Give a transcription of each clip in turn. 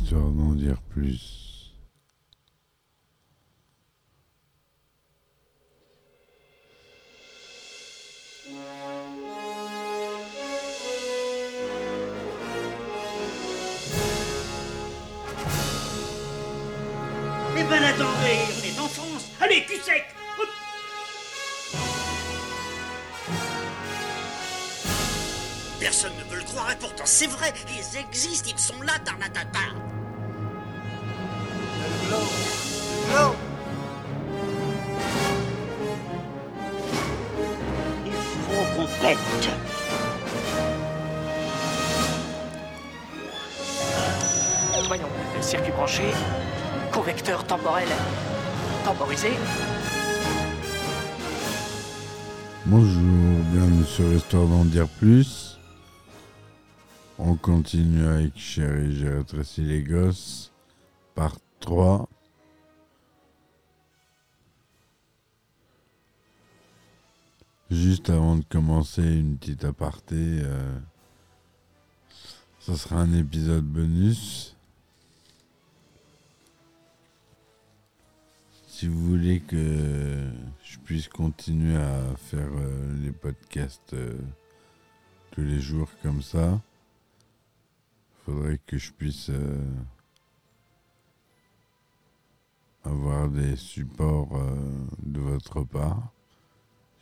histoire d'en dire plus. Eh ben attendez, on est en France. Allez, cul sec. Hop. Personne ne veut le croire et pourtant c'est vrai, ils existent, ils sont là, tarnatata. Non. Il faut qu'on pète. Voyons, le circuit branché, convecteur temporel, temporisé. Bonjour, bienvenue sur l'histoire d'en dire plus. On continue avec Chérie, j'ai rétréci les gosses, part 3. Juste avant de commencer, une petite aparté. Ça sera un épisode bonus. Si vous voulez que je puisse continuer à faire les podcasts tous les jours comme ça, faudrait que je puisse avoir des supports de votre part.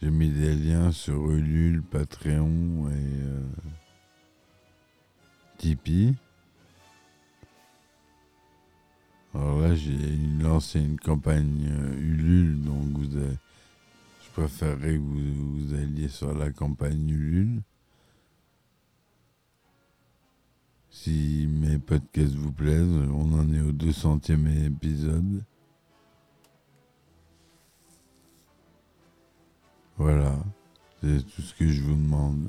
J'ai mis des liens sur Ulule, Patreon et Tipeee. Alors là, j'ai lancé une campagne Ulule, donc je préférerais que vous alliez sur la campagne Ulule. Si mes podcasts vous plaisent, on en est au 200e épisode. Voilà, c'est tout ce que je vous demande.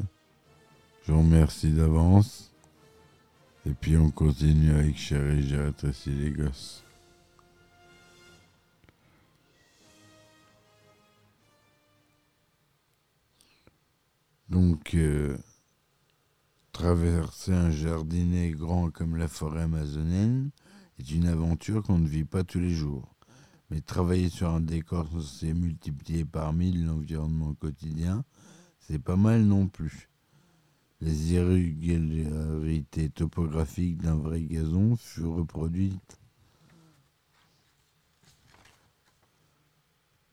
Je vous remercie d'avance. Et puis on continue avec Chérie, j'ai rétréci les gosses. Donc... Traverser un jardinet grand comme la forêt amazonienne est une aventure qu'on ne vit pas tous les jours. Mais travailler sur un décor censé multiplier par 1000 l'environnement quotidien, c'est pas mal non plus. Les irrégularités topographiques d'un vrai gazon furent reproduites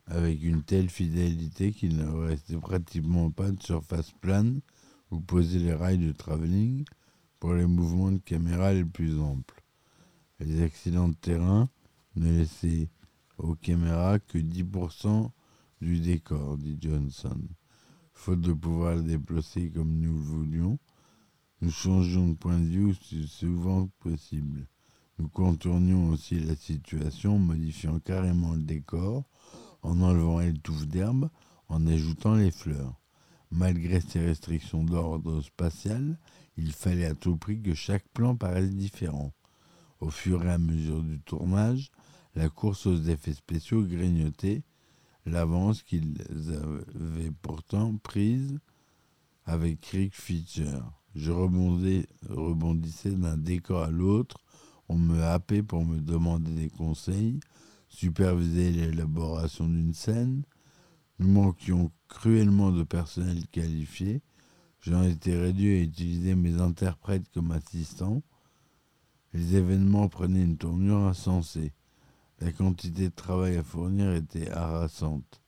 avec une telle fidélité qu'il ne restait pratiquement pas de surface plane ou poser les rails de travelling pour les mouvements de caméra les plus amples. Les accidents de terrain ne laissaient aux caméras que 10% du décor, dit Johnson. Faute de pouvoir le déplacer comme nous le voulions, nous changeons de point de vue souvent possible. Nous contournions aussi la situation en modifiant carrément le décor, en enlevant les touffes d'herbe, en ajoutant les fleurs. Malgré ces restrictions d'ordre spatial, il fallait à tout prix que chaque plan paraisse différent. Au fur et à mesure du tournage, la course aux effets spéciaux grignotait l'avance qu'ils avaient pourtant prise avec Rick Fischer. Je rebondissais d'un décor à l'autre, on me happait pour me demander des conseils, supervisait l'élaboration d'une scène. Nous manquions cruellement de personnel qualifié. J'en étais réduit à utiliser mes interprètes comme assistants. Les événements prenaient une tournure insensée. La quantité de travail à fournir était harassante.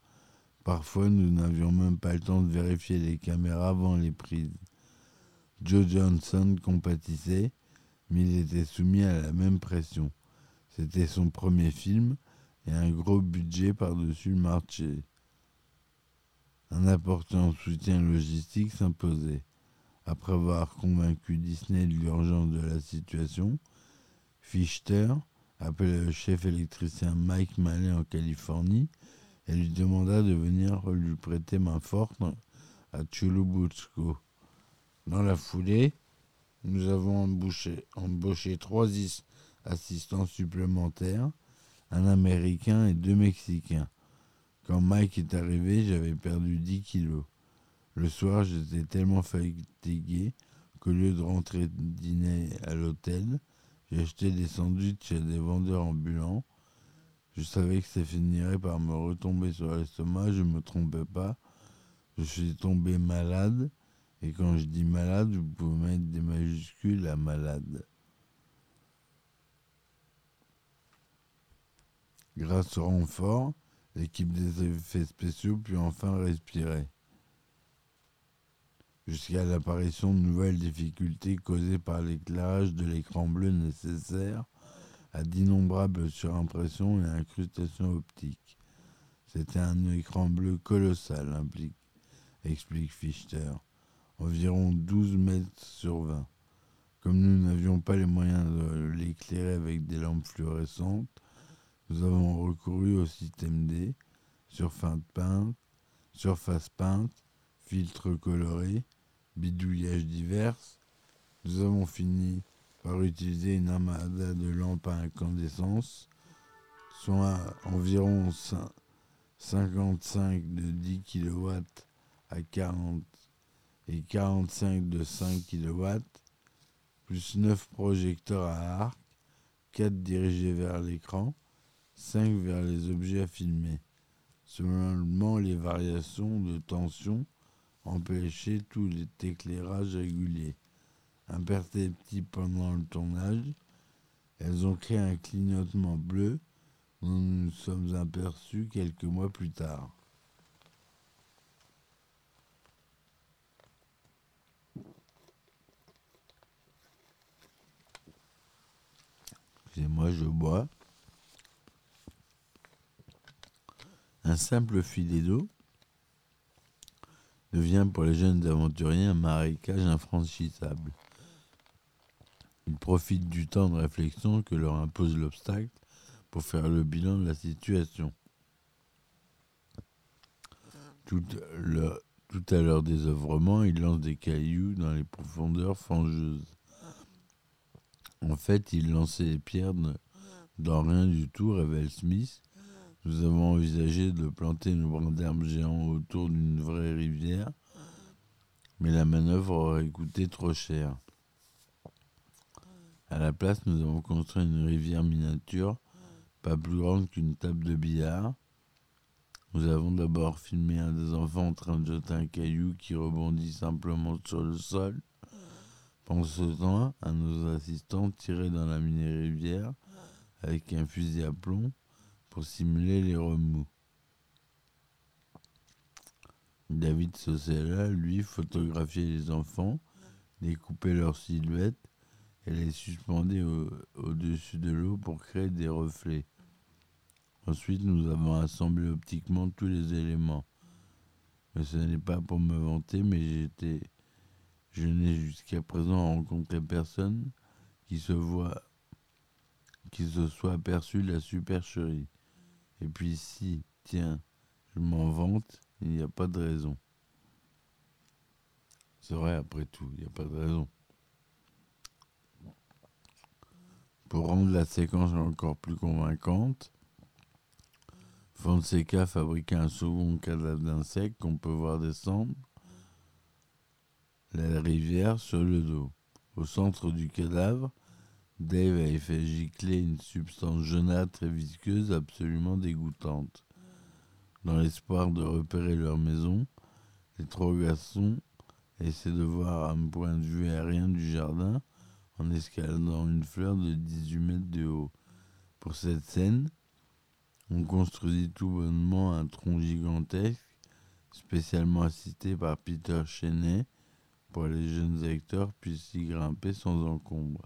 Parfois, nous n'avions même pas le temps de vérifier les caméras avant les prises. Joe Johnston compatissait, mais il était soumis à la même pression. C'était son premier film et un gros budget par-dessus le marché. Un important soutien logistique s'imposait. Après avoir convaincu Disney de l'urgence de la situation, Fichtner appela le chef électricien Mike Mallet en Californie et lui demanda de venir lui prêter main forte à Churubusco. Dans la foulée, nous avons embauché 3 assistants supplémentaires, un Américain et 2 Mexicains. Quand Mike est arrivé, j'avais perdu 10 kilos. Le soir, j'étais tellement fatigué qu'au lieu de rentrer dîner à l'hôtel, J'ai acheté des sandwichs chez des vendeurs ambulants. Je savais que ça finirait par me retomber sur l'estomac, je ne me trompais pas. Je suis tombé malade, et quand je dis malade, vous pouvez mettre des majuscules à malade. Grâce au renfort, l'équipe des effets spéciaux put enfin respirer. Jusqu'à l'apparition de nouvelles difficultés causées par l'éclairage de l'écran bleu nécessaire à d'innombrables surimpressions et incrustations optiques. C'était un écran bleu colossal, explique Fichter, environ 12 mètres sur 20. Comme nous n'avions pas les moyens de l'éclairer avec des lampes fluorescentes, nous avons recouru au système D, surface peinte, filtres colorés, bidouillages divers. Nous avons fini par utiliser une armada de lampes à incandescence, soit environ 55 de 10 kW à 40 et 45 de 5 kW, plus 9 projecteurs à arc, 4 dirigés vers l'écran, 5 vers les objets à filmer. Seulement les variations de tension empêchaient tout éclairage régulier. Imperceptibles pendant le tournage, elles ont créé un clignotement bleu dont nous nous sommes aperçus quelques mois plus tard. Et moi je bois un simple filet d'eau devient pour les jeunes aventuriers un marécage infranchissable. Ils profitent du temps de réflexion que leur impose l'obstacle pour faire le bilan de la situation. Tout à leur désœuvrement, ils lancent des cailloux dans les profondeurs fangeuses. En fait, ils lançaient des pierres dans rien du tout, révèle Smith. Nous avons envisagé de planter nos brins d'herbe géants autour d'une vraie rivière, mais la manœuvre aurait coûté trop cher. À la place, nous avons construit une rivière miniature, pas plus grande qu'une table de billard. Nous avons d'abord filmé un des enfants en train de jeter un caillou qui rebondit simplement sur le sol. En ce temps, un de nos assistants tirait dans la mini-rivière avec un fusil à plomb pour simuler les remous. David Sosalla, lui, photographiait les enfants, découpait leurs silhouettes et les suspendait au-dessus de l'eau pour créer des reflets. Ensuite, nous avons assemblé optiquement tous les éléments. Mais ce n'est pas pour me vanter, mais je n'ai jusqu'à présent rencontré personne qui se soit aperçu de la supercherie. Et puis si, tiens, je m'en vante, il n'y a pas de raison. C'est vrai, après tout, il n'y a pas de raison. Pour rendre la séquence encore plus convaincante, Fonseca fabriquait un second cadavre d'insecte qu'on peut voir descendre la rivière sur le dos. Au centre du cadavre, Dave avait fait gicler une substance jaunâtre et visqueuse absolument dégoûtante. Dans l'espoir de repérer leur maison, les trois garçons essaient de voir un point de vue aérien du jardin en escaladant une fleur de 18 mètres de haut. Pour cette scène, on construisit tout bonnement un tronc gigantesque, spécialement assisté par Peter Cheney, pour que les jeunes acteurs puissent y grimper sans encombre.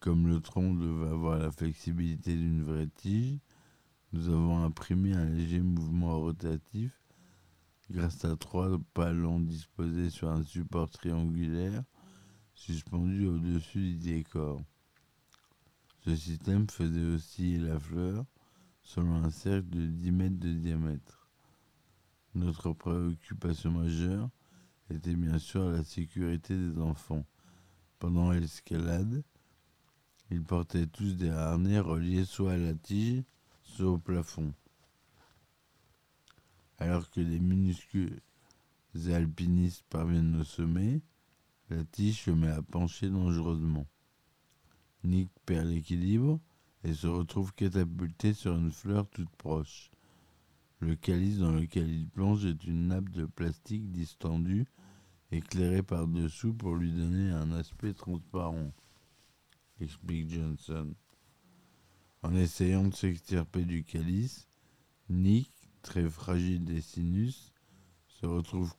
Comme le tronc devait avoir la flexibilité d'une vraie tige, nous avons imprimé un léger mouvement rotatif grâce à trois palons disposés sur un support triangulaire suspendu au-dessus du décor. Ce système faisait osciller la fleur selon un cercle de 10 mètres de diamètre. Notre préoccupation majeure était bien sûr la sécurité des enfants. Pendant l'escalade, ils portaient tous des harnais reliés soit à la tige, soit au plafond. Alors que les minuscules alpinistes parviennent au sommet, la tige se met à pencher dangereusement. Nick perd l'équilibre et se retrouve catapulté sur une fleur toute proche. Le calice dans lequel il plonge est une nappe de plastique distendue, éclairée par-dessous pour lui donner un aspect transparent, explique Johnson. En essayant de s'extirper du calice, Nick, très fragile des sinus, se retrouve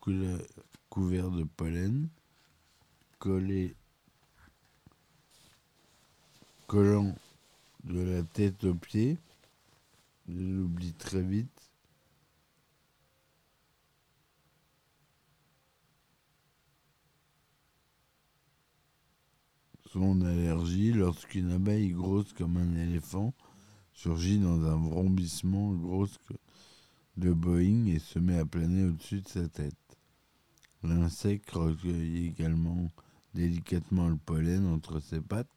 couvert de pollen, collant de la tête aux pieds. Il l'oublie très vite. Son allergie, lorsqu'une abeille grosse comme un éléphant surgit dans un vrombissement grosse de Boeing et se met à planer au-dessus de sa tête. L'insecte recueille également délicatement le pollen entre ses pattes,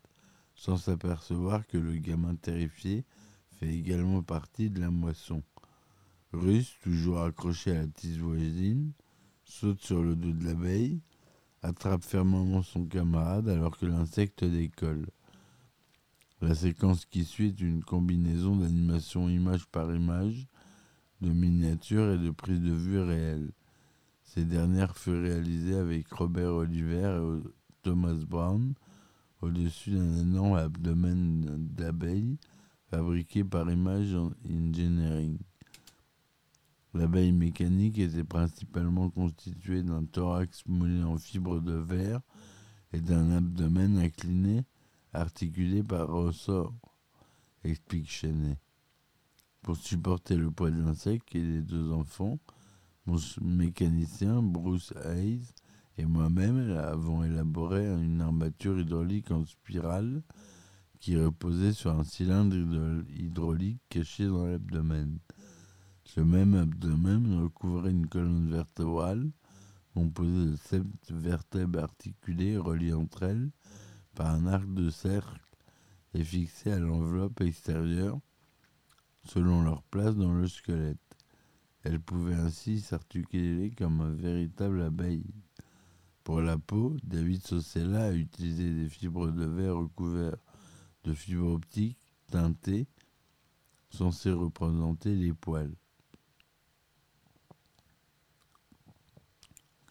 sans s'apercevoir que le gamin terrifié fait également partie de la moisson. Russe, toujours accroché à la tisse voisine, saute sur le dos de l'abeille, attrape fermement son camarade alors que l'insecte décolle. La séquence qui suit est une combinaison d'animation image par image, de miniatures et de prises de vue réelles. Ces dernières furent réalisées avec Robert Oliver et Thomas Brown au-dessus d'un énorme abdomen d'abeille fabriqué par Image Engineering. L'abeille mécanique était principalement constituée d'un thorax moulé en fibre de verre et d'un abdomen incliné, articulé par ressort, explique Chenet. Pour supporter le poids de l'insecte et des deux enfants, mon mécanicien Bruce Hayes et moi-même avons élaboré une armature hydraulique en spirale qui reposait sur un cylindre hydraulique caché dans l'abdomen. Ce même abdomen recouvrait une colonne vertébrale composée de 7 vertèbres articulées reliées entre elles par un arc de cercle et fixées à l'enveloppe extérieure selon leur place dans le squelette. Elles pouvaient ainsi s'articuler comme une véritable abeille. Pour la peau, David Sosalla a utilisé des fibres de verre recouvertes de fibres optiques teintées censées représenter les poils.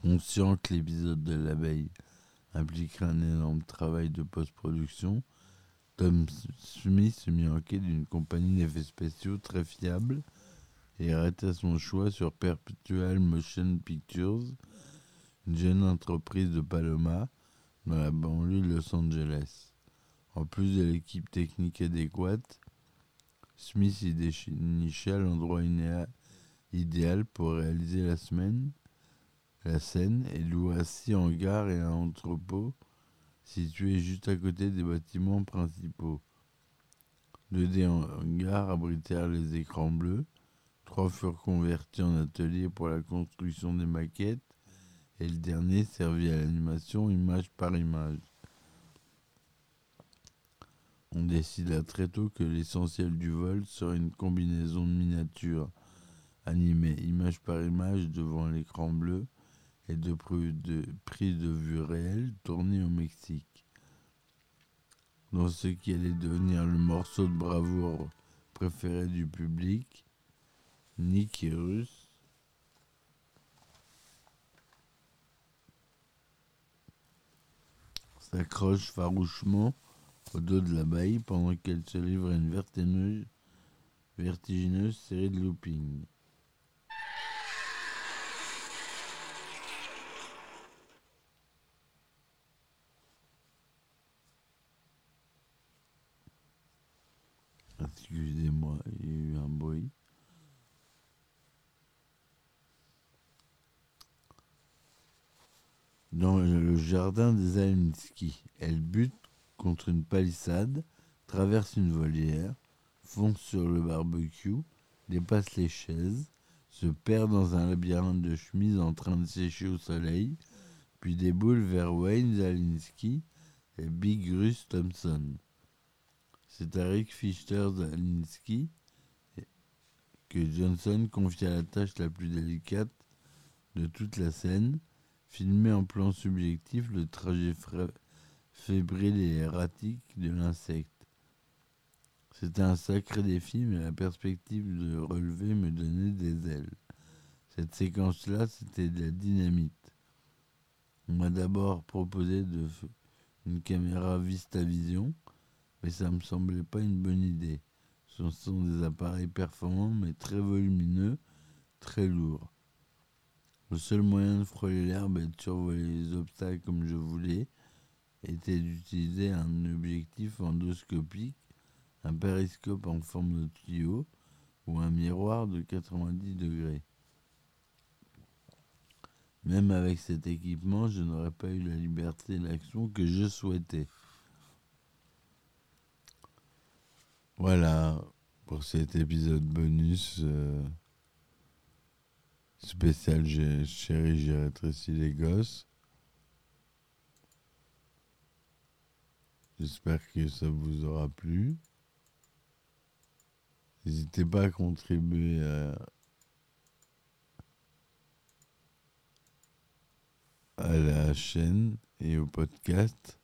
Conscient que l'épisode de l'abeille impliquerait un énorme travail de post-production, Tom Smith se mit en quête d'une compagnie d'effets spéciaux très fiable et arrêta son choix sur Perpetual Motion Pictures, une jeune entreprise de Paloma dans la banlieue de Los Angeles. En plus de l'équipe technique adéquate, Smith y dénicha l'endroit idéal pour réaliser la scène et loua 6 hangars et un entrepôt situé juste à côté des bâtiments principaux. 2 des hangars abritèrent les écrans bleus, 3 furent convertis en atelier pour la construction des maquettes et le dernier servit à l'animation image par image. On décida très tôt que l'essentiel du vol serait une combinaison de miniatures animées image par image devant l'écran bleu et de prises de vue réelles tournées au Mexique. Dans ce qui allait devenir le morceau de bravoure préféré du public, Nick et Russ s'accrochent farouchement au dos de l'abeille pendant qu'elle se livre à une vertigineuse série de loopings. Excusez-moi, il y a eu un bruit. Dans le jardin des Szalinski, elle bute contre une palissade, traverse une volière, fonce sur le barbecue, dépasse les chaises, se perd dans un labyrinthe de chemises en train de sécher au soleil, puis déboule vers Wayne Szalinski et Big Ross Thompson. C'est à Rick Fischer Szalinski que Johnson confia la tâche la plus délicate de toute la scène, filmer en plan subjectif le trajet fébrile et erratique de l'insecte. C'était un sacré défi, mais la perspective de relever me donnait des ailes. Cette séquence-là, c'était de la dynamite. On m'a d'abord proposé une caméra VistaVision, mais ça ne me semblait pas une bonne idée. Ce sont des appareils performants, mais très volumineux, très lourds. Le seul moyen de frôler l'herbe et de survoler les obstacles comme je voulais était d'utiliser un objectif endoscopique, un périscope en forme de tuyau ou un miroir de 90 degrés. Même avec cet équipement, je n'aurais pas eu la liberté d'action que je souhaitais. Voilà pour cet épisode bonus spécial Chérie, j'ai rétréci les gosses. J'espère que ça vous aura plu. N'hésitez pas à contribuer à la chaîne et au podcast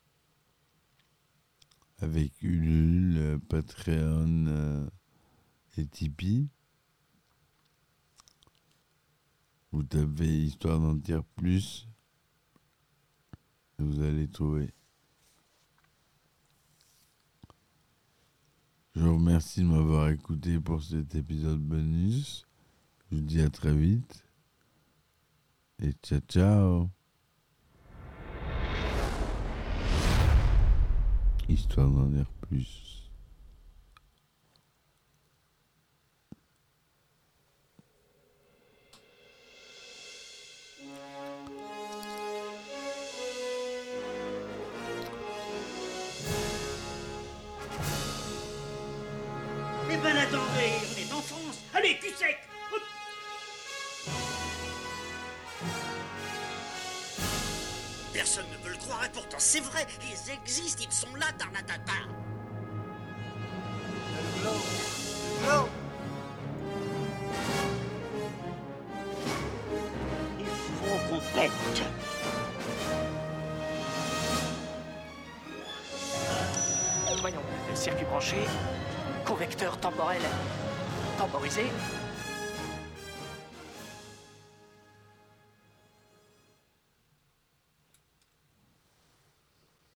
avec Ulule, Patreon et Tipeee. Vous tapez Histoire d'en dire plus, vous allez trouver. Je vous remercie de m'avoir écouté pour cet épisode bonus. Je vous dis à très vite. Et ciao, ciao. Histoire d'en dire plus. Eh ben attendez, on est en France. Allez, cul sec. Hop. Personne ne peut le croire et pourtant c'est vrai, ils existent, ils sont là, tarnatata. Non. Il faut qu'on pète. Voyons, le circuit branché, convecteur temporel temporisé.